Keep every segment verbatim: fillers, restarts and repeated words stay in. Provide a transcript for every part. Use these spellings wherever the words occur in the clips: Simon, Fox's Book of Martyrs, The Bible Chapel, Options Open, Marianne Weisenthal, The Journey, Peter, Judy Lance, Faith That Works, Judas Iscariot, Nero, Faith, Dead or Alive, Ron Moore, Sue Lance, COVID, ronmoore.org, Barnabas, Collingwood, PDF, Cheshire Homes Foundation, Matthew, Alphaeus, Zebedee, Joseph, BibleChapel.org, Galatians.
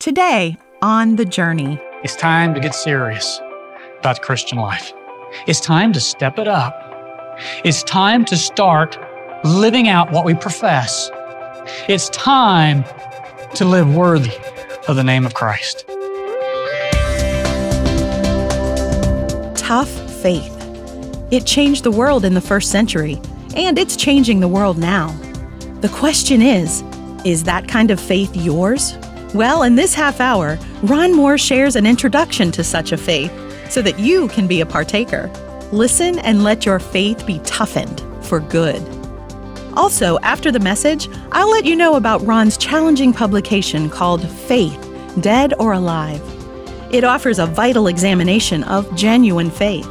Today on The Journey. It's time to get serious about Christian life. It's time to step it up. It's time to start living out what we profess. It's time to live worthy of the name of Christ. Tough faith. It changed the world in the first century, and it's changing the world now. The question is, is that kind of faith yours? Well, in this half hour, Ron Moore shares an introduction to such a faith so that you can be a partaker. Listen and let your faith be toughened for good. Also, after the message, I'll let you know about Ron's challenging publication called Faith, Dead or Alive. It offers a vital examination of genuine faith.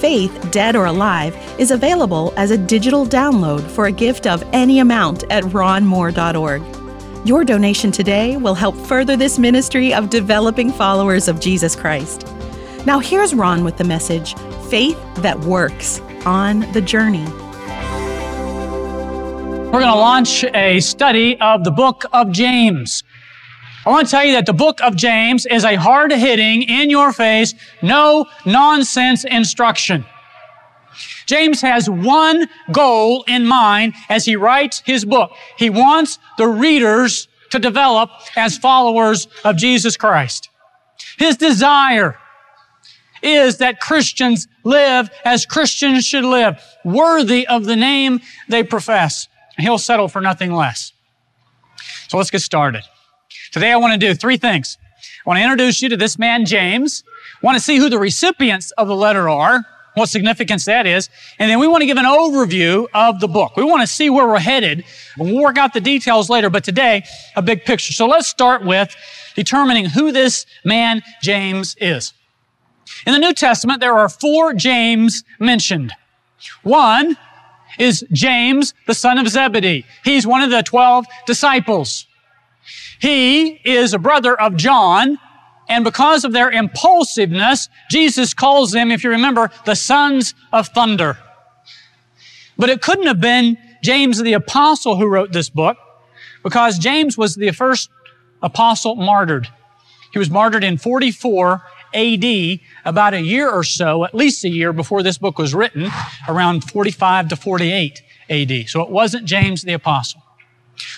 Faith, Dead or Alive is available as a digital download for a gift of any amount at ron moore dot org. Your donation today will help further this ministry of developing followers of Jesus Christ. Now here's Ron with the message, Faith That Works, on The Journey. We're going to launch a study of the book of James. I want to tell you that the book of James is a hard-hitting, in-your-face, no-nonsense instruction. James has one goal in mind as he writes his book. He wants the readers to develop as followers of Jesus Christ. His desire is that Christians live as Christians should live, worthy of the name they profess. He'll settle for nothing less. So let's get started. Today I want to do three things. I want to introduce you to this man, James. I want to see who the recipients of the letter are, what significance that is, and then we want to give an overview of the book. We want to see where we're headed, and we'll work out the details later, but today, a big picture. So let's start with determining who this man, James, is. In the New Testament, there are four James mentioned. One is James, the son of Zebedee. He's one of the twelve disciples. He is a brother of John, and because of their impulsiveness, Jesus calls them, if you remember, the sons of thunder. But it couldn't have been James the apostle who wrote this book, because James was the first apostle martyred. He was martyred in forty-four A D, about a year or so, at least a year before this book was written, around forty-five to forty-eight A D. So it wasn't James the apostle.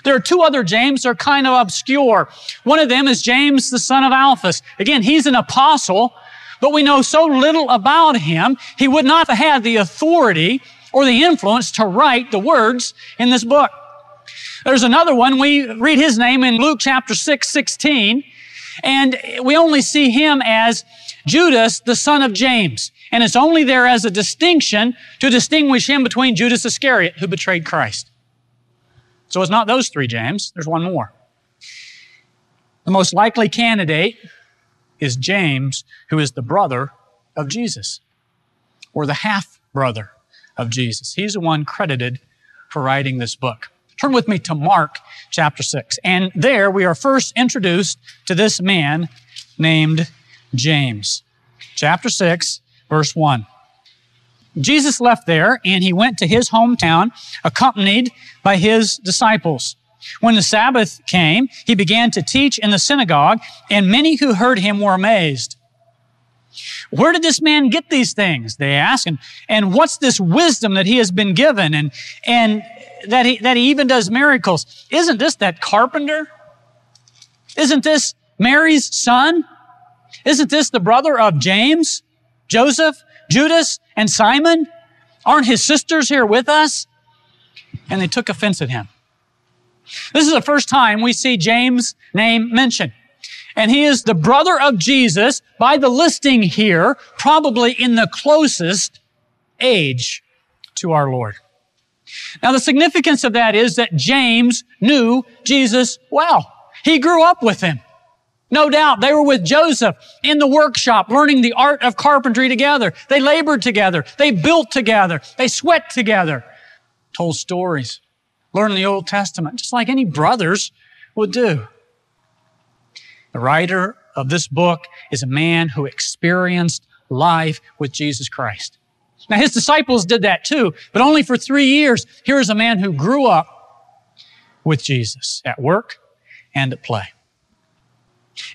There are two other James that are kind of obscure. One of them is James, the son of Alphaeus. Again, he's an apostle, but we know so little about him, he would not have had the authority or the influence to write the words in this book. There's another one. We read his name in Luke chapter six, sixteen, and we only see him as Judas, the son of James. And it's only there as a distinction to distinguish him between Judas Iscariot, who betrayed Christ. So it's not those three James, there's one more. The most likely candidate is James, who is the brother of Jesus, or the half-brother of Jesus. He's the one credited for writing this book. Turn with me to Mark chapter six, and there we are first introduced to this man named James. Chapter six, verse one. Jesus left there, and he went to his hometown, accompanied by his disciples. When the Sabbath came, he began to teach in the synagogue, and many who heard him were amazed. Where did this man get these things, they asked, and, and what's this wisdom that he has been given, and, and that he, that he even does miracles? Isn't this that carpenter? Isn't this Mary's son? Isn't this the brother of James, Joseph, Judas, and Simon? Aren't his sisters here with us? And they took offense at him. This is the first time we see James' name mentioned. And he is the brother of Jesus by the listing here, probably in the closest age to our Lord. Now, the significance of that is that James knew Jesus well. He grew up with him. No doubt, they were with Joseph in the workshop, learning the art of carpentry together. They labored together. They built together. They sweat together. Told stories. Learned the Old Testament, just like any brothers would do. The writer of this book is a man who experienced life with Jesus Christ. Now, his disciples did that too, but only for three years. Here is a man who grew up with Jesus at work and at play.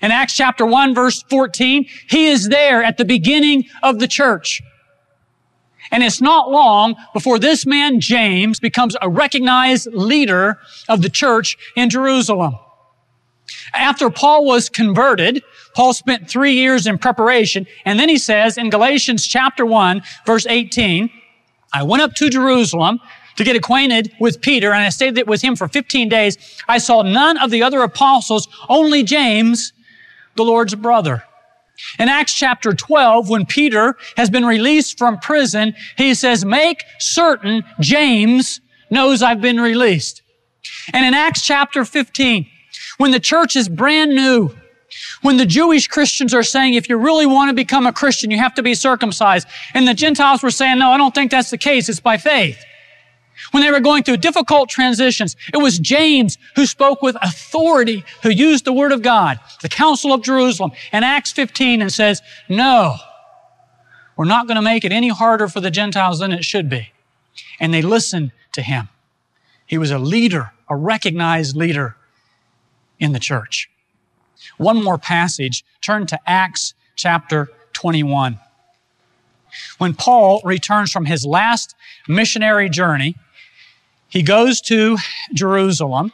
In Acts chapter one, verse fourteen, he is there at the beginning of the church. And it's not long before this man, James, becomes a recognized leader of the church in Jerusalem. After Paul was converted, Paul spent three years in preparation, and then he says in Galatians chapter one, verse eighteen, I went up to Jerusalem to get acquainted with Peter, and I stayed with him for fifteen days. I saw none of the other apostles, only James, the Lord's brother. In Acts chapter twelve, when Peter has been released from prison, he says, make certain James knows I've been released. And in Acts chapter fifteen, when the church is brand new, when the Jewish Christians are saying, if you really want to become a Christian, you have to be circumcised. And the Gentiles were saying, no, I don't think that's the case. It's by faith. When they were going through difficult transitions, it was James who spoke with authority, who used the Word of God, the Council of Jerusalem, in Acts fifteen, and says, no, we're not going to make it any harder for the Gentiles than it should be. And they listened to him. He was a leader, a recognized leader in the church. One more passage, turn to Acts chapter twenty-one. When Paul returns from his last missionary journey, he goes to Jerusalem,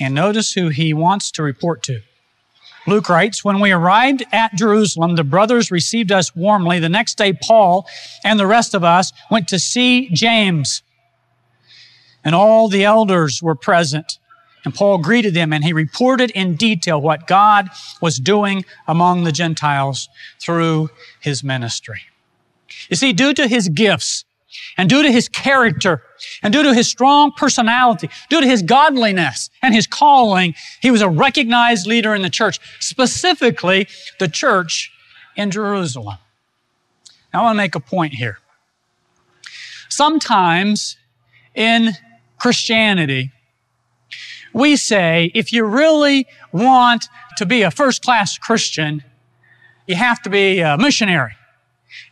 and notice who he wants to report to. Luke writes, when we arrived at Jerusalem, the brothers received us warmly. The next day, Paul and the rest of us went to see James, and all the elders were present. And Paul greeted them, and he reported in detail what God was doing among the Gentiles through his ministry. You see, due to his gifts, and due to his character, and due to his strong personality, due to his godliness and his calling, he was a recognized leader in the church, specifically the church in Jerusalem. Now, I want to make a point here. Sometimes in Christianity, we say, if you really want to be a first-class Christian, you have to be a missionary.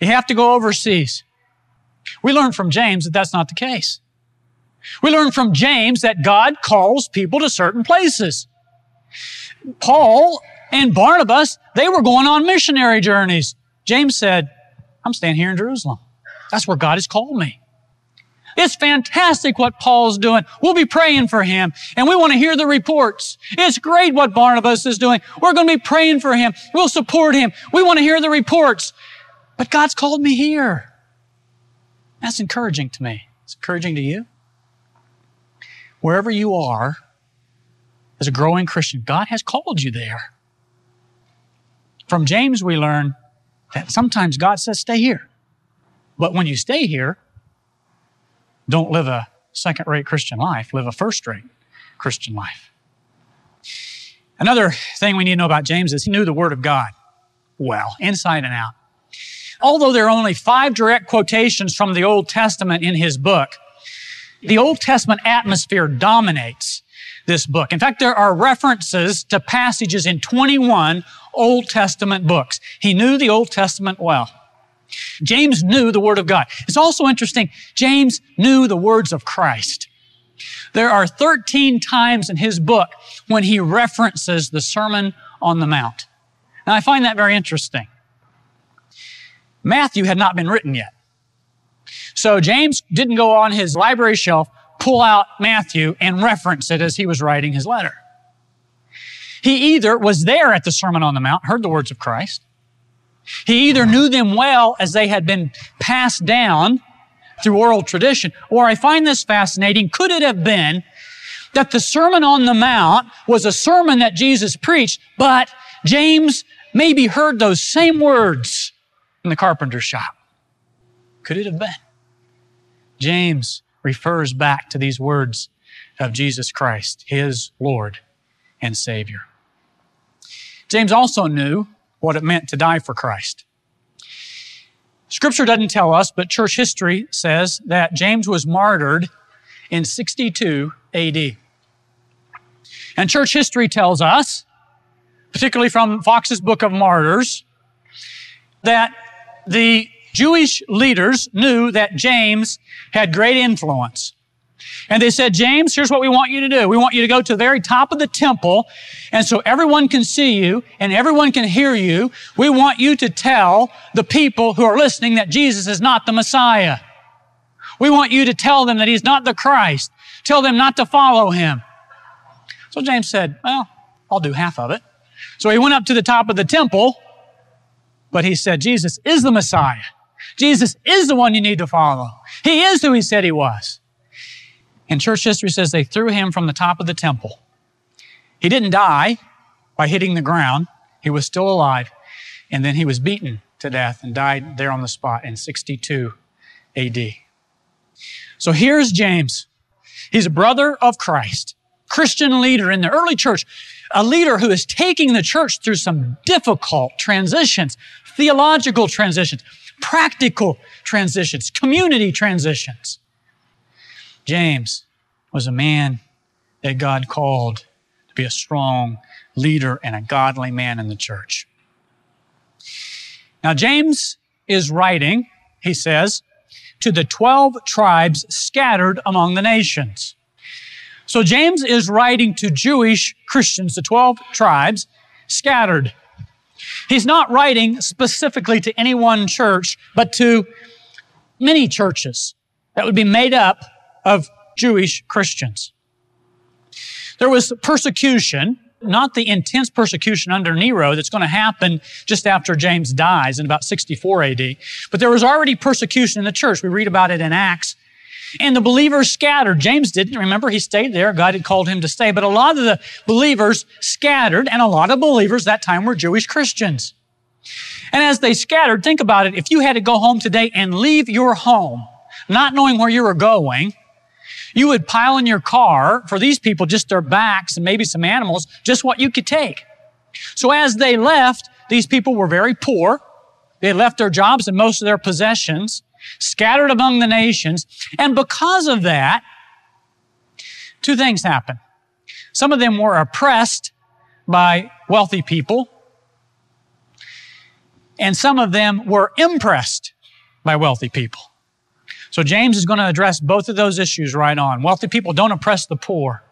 You have to go overseas. We learn from James that that's not the case. We learn from James that God calls people to certain places. Paul and Barnabas, they were going on missionary journeys. James said, I'm staying here in Jerusalem. That's where God has called me. It's fantastic what Paul's doing. We'll be praying for him, and we want to hear the reports. It's great what Barnabas is doing. We're going to be praying for him. We'll support him. We want to hear the reports. But God's called me here. That's encouraging to me. It's encouraging to you. Wherever you are, as a growing Christian, God has called you there. From James, we learn that sometimes God says, stay here. But when you stay here, don't live a second-rate Christian life. Live a first-rate Christian life. Another thing we need to know about James is he knew the Word of God well, inside and out. Although there are only five direct quotations from the Old Testament in his book, the Old Testament atmosphere dominates this book. In fact, there are references to passages in twenty-one Old Testament books. He knew the Old Testament well. James knew the Word of God. It's also interesting, James knew the words of Christ. There are thirteen times in his book when he references the Sermon on the Mount. Now, I find that very interesting. Matthew had not been written yet. So James didn't go on his library shelf, pull out Matthew, and reference it as he was writing his letter. He either was there at the Sermon on the Mount, heard the words of Christ. He either knew them well as they had been passed down through oral tradition, or I find this fascinating, could it have been that the Sermon on the Mount was a sermon that Jesus preached, but James maybe heard those same words in the carpenter's shop? Could it have been? James refers back to these words of Jesus Christ, his Lord and Savior. James also knew what it meant to die for Christ. Scripture doesn't tell us, but church history says that James was martyred in sixty-two A D. And church history tells us, particularly from Fox's Book of Martyrs, that the Jewish leaders knew that James had great influence. And they said, James, here's what we want you to do. We want you to go to the very top of the temple, and so everyone can see you and everyone can hear you. We want you to tell the people who are listening that Jesus is not the Messiah. We want you to tell them that he's not the Christ. Tell them not to follow him. So James said, well, I'll do half of it. So he went up to the top of the temple, but he said, Jesus is the Messiah. Jesus is the one you need to follow. He is who he said he was. And church history says they threw him from the top of the temple. He didn't die by hitting the ground. He was still alive. And then he was beaten to death and died there on the spot in sixty-two A D. So here's James. He's a brother of Christ, Christian leader in the early church, a leader who is taking the church through some difficult transitions, theological transitions, practical transitions, community transitions. James was a man that God called to be a strong leader and a godly man in the church. Now, James is writing, he says, to the twelve tribes scattered among the nations. So James is writing to Jewish Christians, the twelve tribes scattered. He's not writing specifically to any one church, but to many churches that would be made up of Jewish Christians. There was persecution, not the intense persecution under Nero that's going to happen just after James dies in about sixty-four A D, but there was already persecution in the church. We read about it in Acts. And the believers scattered. James didn't. Remember, he stayed there. God had called him to stay. But a lot of the believers scattered, and a lot of believers that time were Jewish Christians. And as they scattered, think about it. If you had to go home today and leave your home, not knowing where you were going, you would pile in your car, for these people, just their backs and maybe some animals, just what you could take. So as they left, these people were very poor. They left their jobs and most of their possessions, scattered among the nations. And because of that, two things happened. Some of them were oppressed by wealthy people, and some of them were impressed by wealthy people. So James is going to address both of those issues right on. Wealthy people don't oppress the poor,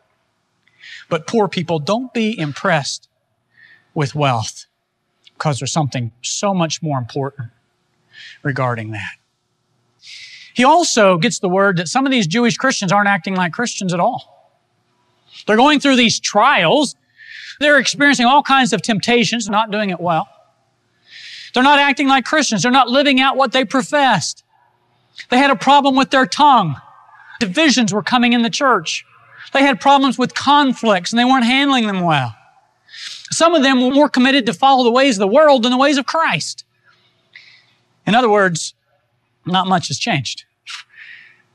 but poor people don't be impressed with wealth, because there's something so much more important regarding that. He also gets the word that some of these Jewish Christians aren't acting like Christians at all. They're going through these trials. They're experiencing all kinds of temptations, not doing it well. They're not acting like Christians. They're not living out what they professed. They had a problem with their tongue. Divisions were coming in the church. They had problems with conflicts, and they weren't handling them well. Some of them were more committed to follow the ways of the world than the ways of Christ. In other words, not much has changed.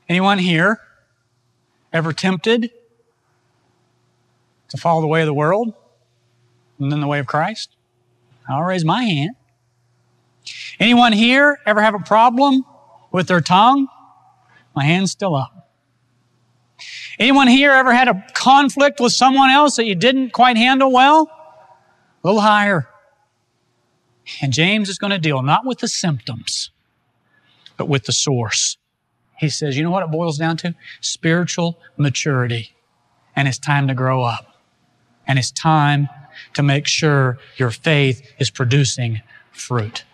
Anyone here ever tempted to follow the way of the world and then the way of Christ? I'll raise my hand. Anyone here ever have a problem with their tongue? My hand's still up. Anyone here ever had a conflict with someone else that you didn't quite handle well? A little higher. And James is going to deal not with the symptoms, but with the source. He says, you know what it boils down to? Spiritual maturity. And it's time to grow up. And it's time to make sure your faith is producing fruit.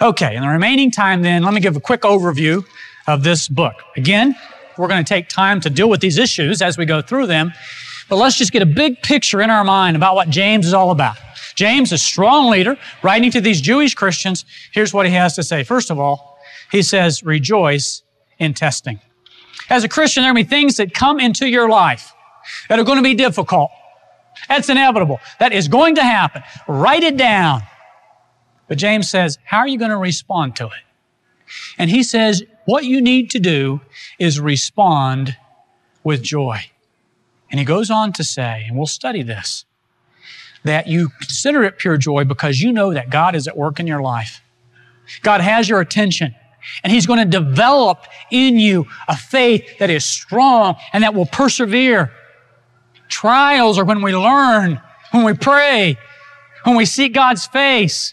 Okay, in the remaining time then, let me give a quick overview of this book. Again, we're going to take time to deal with these issues as we go through them, but let's just get a big picture in our mind about what James is all about. James, a strong leader, writing to these Jewish Christians, here's what he has to say. First of all, he says, rejoice in testing. As a Christian, there are many things that come into your life that are going to be difficult. That's inevitable. That is going to happen. Write it down. But James says, how are you going to respond to it? And he says, what you need to do is respond with joy. And he goes on to say, and we'll study this, that you consider it pure joy because you know that God is at work in your life. God has your attention, and he's going to develop in you a faith that is strong and that will persevere. Trials are when we learn, when we pray, when we seek God's face.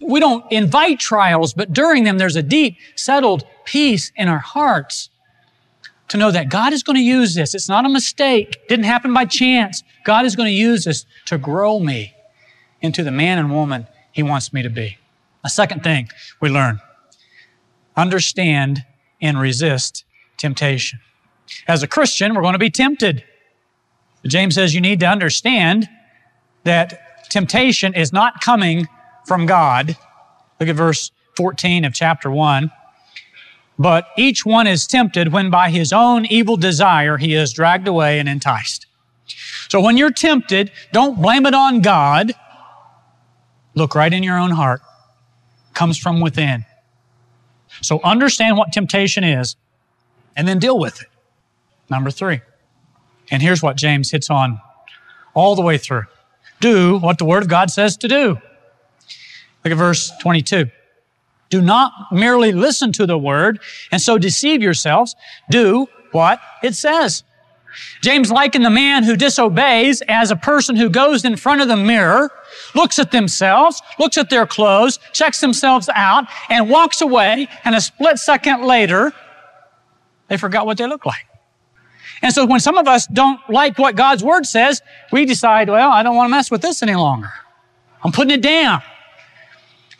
We don't invite trials, but during them, there's a deep, settled peace in our hearts to know that God is going to use this. It's not a mistake. It didn't happen by chance. God is going to use this to grow me into the man and woman He wants me to be. A second thing we learn, understand and resist temptation. As a Christian, we're going to be tempted. James says you need to understand that temptation is not coming from God. Look at verse fourteen of chapter one. But each one is tempted when by his own evil desire he is dragged away and enticed. So when you're tempted, don't blame it on God. Look right in your own heart. It comes from within. So understand what temptation is and then deal with it. Number three. And here's what James hits on all the way through. Do what the Word of God says to do. Look at verse twenty-two. Do not merely listen to the Word and so deceive yourselves. Do what it says. James likened the man who disobeys as a person who goes in front of the mirror, looks at themselves, looks at their clothes, checks themselves out, and walks away, and a split second later, they forgot what they look like. And so when some of us don't like what God's Word says, we decide, well, I don't want to mess with this any longer. I'm putting it down.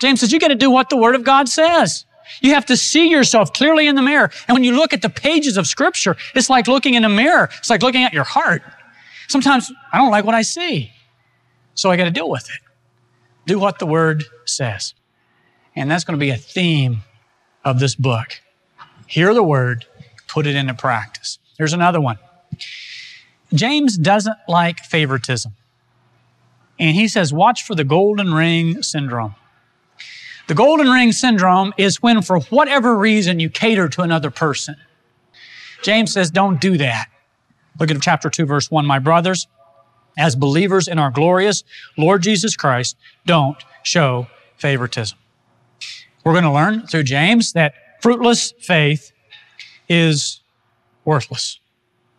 James says, you got to do what the Word of God says. You have to see yourself clearly in the mirror. And when you look at the pages of Scripture, it's like looking in a mirror. It's like looking at your heart. Sometimes I don't like what I see, so I got to deal with it. Do what the Word says. And that's going to be a theme of this book. Hear the Word, put it into practice. Here's another one. James doesn't like favoritism. And he says, watch for the golden ring syndrome. The golden ring syndrome is when, for whatever reason, you cater to another person. James says, don't do that. Look at chapter two, verse one. My brothers, as believers in our glorious Lord Jesus Christ, don't show favoritism. We're going to learn through James that fruitless faith is worthless.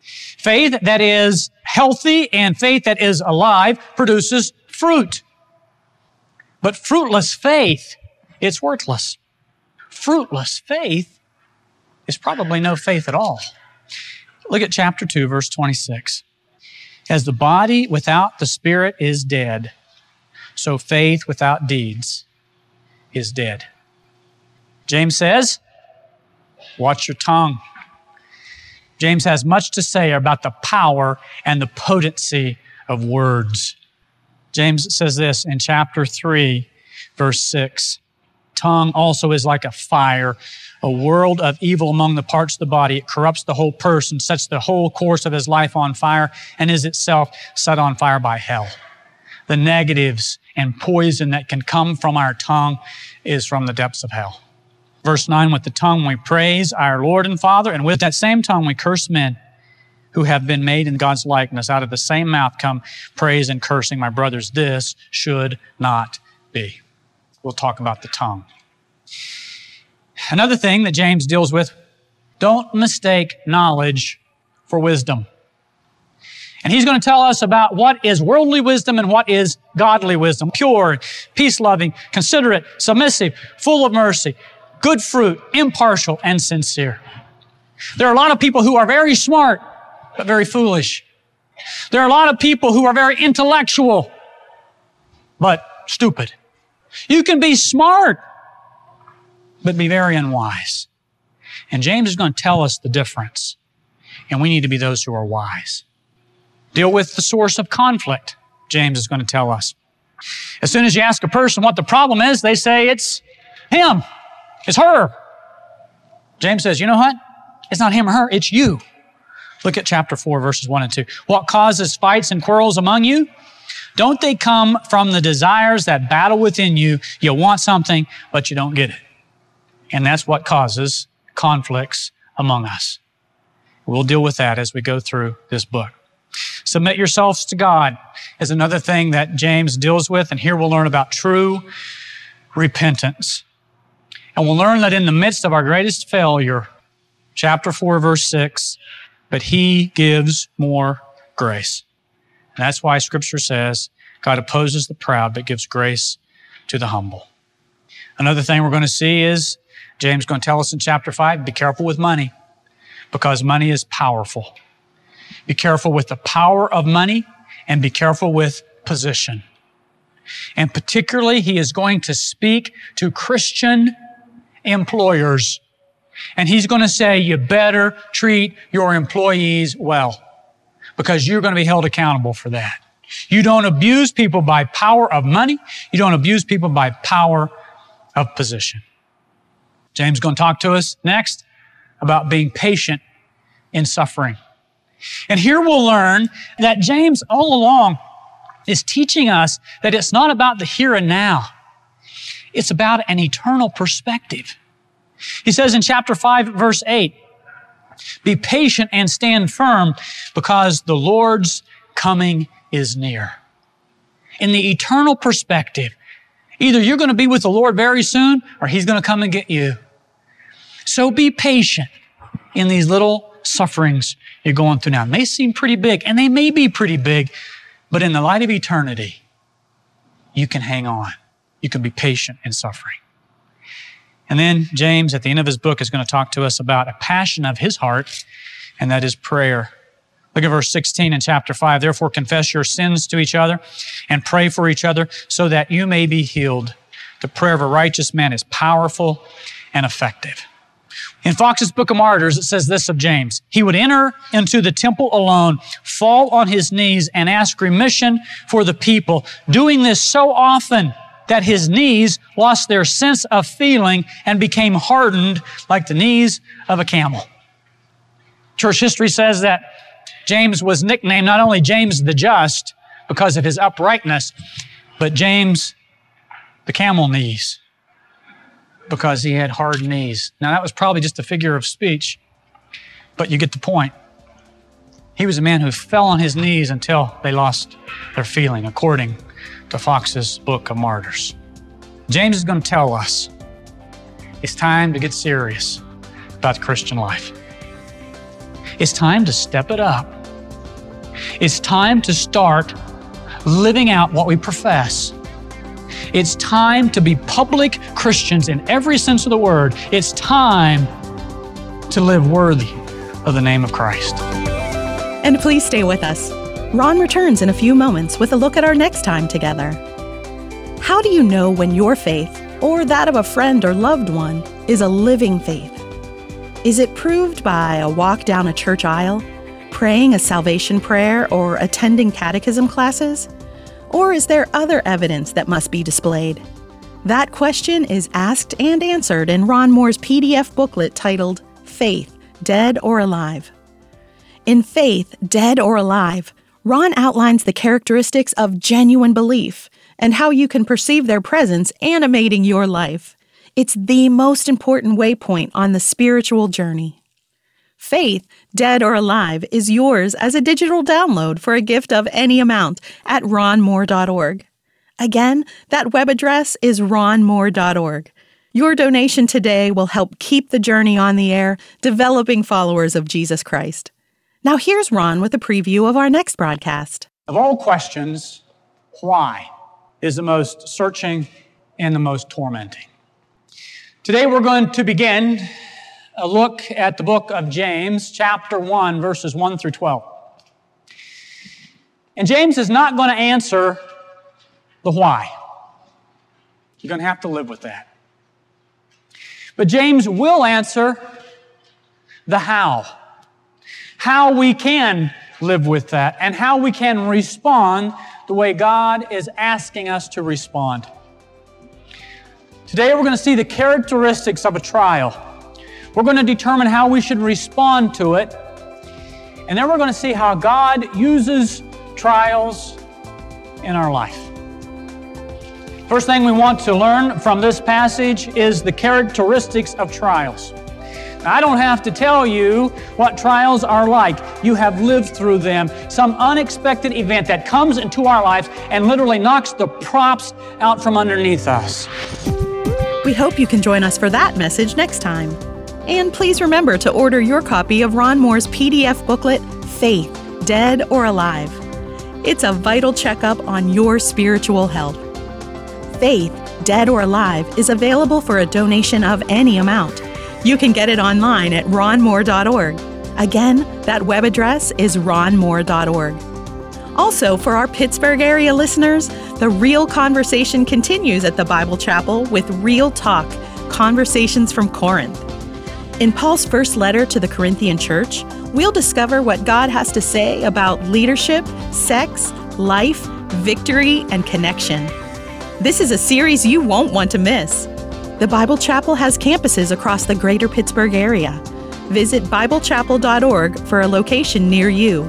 Faith that is healthy and faith that is alive produces fruit. But fruitless faith, it's worthless. Fruitless faith is probably no faith at all. Look at chapter two, verse twenty-six. As the body without the spirit is dead, so faith without deeds is dead. James says, watch your tongue. James has much to say about the power and the potency of words. James says this in chapter three, verse six. Tongue also is like a fire, a world of evil among the parts of the body. It corrupts the whole person, sets the whole course of his life on fire, and is itself set on fire by hell. The negatives and poison that can come from our tongue is from the depths of hell. Verse nine, with the tongue we praise our Lord and Father, and with that same tongue we curse men who have been made in God's likeness. Out of the same mouth come praise and cursing. My brothers, this should not be. We'll talk about the tongue. Another thing that James deals with, don't mistake knowledge for wisdom. And he's going to tell us about what is worldly wisdom and what is godly wisdom. Pure, peace-loving, considerate, submissive, full of mercy, good fruit, impartial, and sincere. There are a lot of people who are very smart, but very foolish. There are a lot of people who are very intellectual, but stupid. You can be smart, but be very unwise. And James is going to tell us the difference. And we need to be those who are wise. Deal with the source of conflict, James is going to tell us. As soon as you ask a person what the problem is, they say it's him, it's her. James says, you know what? It's not him or her, it's you. Look at chapter four, verses one and two. What causes fights and quarrels among you? Don't they come from the desires that battle within you? You want something, but you don't get it. And that's what causes conflicts among us. We'll deal with that as we go through this book. Submit yourselves to God is another thing that James deals with, and here we'll learn about true repentance. And we'll learn that in the midst of our greatest failure, chapter four, verse six, but He gives more grace. And that's why Scripture says, God opposes the proud, but gives grace to the humble. Another thing we're going to see is, James is going to tell us in chapter five, be careful with money. because money is powerful. Be careful with the power of money and be careful with position. And particularly, he is going to speak to Christian employers. And he's going to say, you better treat your employees well, because you're going to be held accountable for that. You don't abuse people by power of money. You don't abuse people by power of position. James is going to talk to us next about being patient in suffering. And here we'll learn that James all along is teaching us that it's not about the here and now. It's about an eternal perspective. He says in chapter five, verse eight, be patient and stand firm because the Lord's coming is near. In the eternal perspective, either you're going to be with the Lord very soon or he's going to come and get you. So be patient in these little sufferings you're going through now. It may seem pretty big, and they may be pretty big, but in the light of eternity, you can hang on. You can be patient in suffering. And then James, at the end of his book, is going to talk to us about a passion of his heart, and that is prayer. Look at verse sixteen in chapter five. Therefore, confess your sins to each other and pray for each other so that you may be healed. The prayer of a righteous man is powerful and effective. In Fox's Book of Martyrs, it says this of James. He would enter into the temple alone, fall on his knees, and ask remission for the people, doing this so often that his knees lost their sense of feeling and became hardened like the knees of a camel. Church history says that James was nicknamed not only James the Just because of his uprightness, but James the Camel Knees because he had hard knees. Now that was probably just a figure of speech, but you get the point. He was a man who fell on his knees until they lost their feeling, according to Fox's Book of Martyrs. James is going to tell us it's time to get serious about the Christian life. It's time to step it up. It's time to start living out what we profess. It's time to be public Christians in every sense of the word. It's time to live worthy of the name of Christ. And please stay with us. Ron returns in a few moments with a look at our next time together. How do you know when your faith, or that of a friend or loved one, is a living faith? Is it proved by a walk down a church aisle, praying a salvation prayer, or attending catechism classes? Or is there other evidence that must be displayed? That question is asked and answered in Ron Moore's P D F booklet titled, Faith, Dead or Alive. In Faith, Dead or Alive, Ron outlines the characteristics of genuine belief and how you can perceive their presence animating your life. It's the most important waypoint on the spiritual journey. Faith, Dead or Alive, is yours as a digital download for a gift of any amount at ron moore dot org. Again, that web address is ron moore dot org. Your donation today will help keep the journey on the air, developing followers of Jesus Christ. Now here's Ron with a preview of our next broadcast. Of all questions, why is the most searching and the most tormenting? Today we're going to begin a look at the book of James, chapter one, verses one through twelve. And James is not going to answer the why. You're going to have to live with that. But James will answer the how. How we can live with that and how we can respond the way God is asking us to respond. Today we're going to see the characteristics of a trial. We're going to determine how we should respond to it. And then we're going to see how God uses trials in our life. First thing we want to learn from this passage is the characteristics of trials. I don't have to tell you what trials are like. You have lived through them. Some unexpected event that comes into our lives and literally knocks the props out from underneath us. We hope you can join us for that message next time. And please remember to order your copy of Ron Moore's P D F booklet, Faith, Dead or Alive. It's a vital checkup on your spiritual health. Faith, Dead or Alive is available for a donation of any amount. You can get it online at ron moore dot org. Again, that web address is ron moore dot org. Also, for our Pittsburgh area listeners, the real conversation continues at the Bible Chapel with Real Talk, Conversations from Corinth. In Paul's first letter to the Corinthian church, we'll discover what God has to say about leadership, sex, life, victory, and connection. This is a series you won't want to miss. The Bible Chapel has campuses across the greater Pittsburgh area. Visit Bible Chapel dot org for a location near you.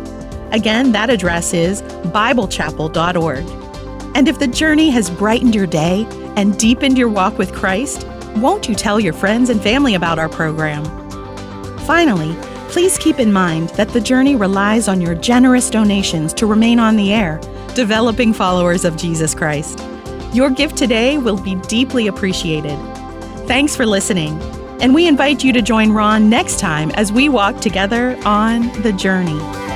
Again, that address is Bible Chapel dot org. And if the journey has brightened your day and deepened your walk with Christ, won't you tell your friends and family about our program? Finally, please keep in mind that the journey relies on your generous donations to remain on the air, developing followers of Jesus Christ. Your gift today will be deeply appreciated. Thanks for listening, and we invite you to join Ron next time as we walk together on The Journey.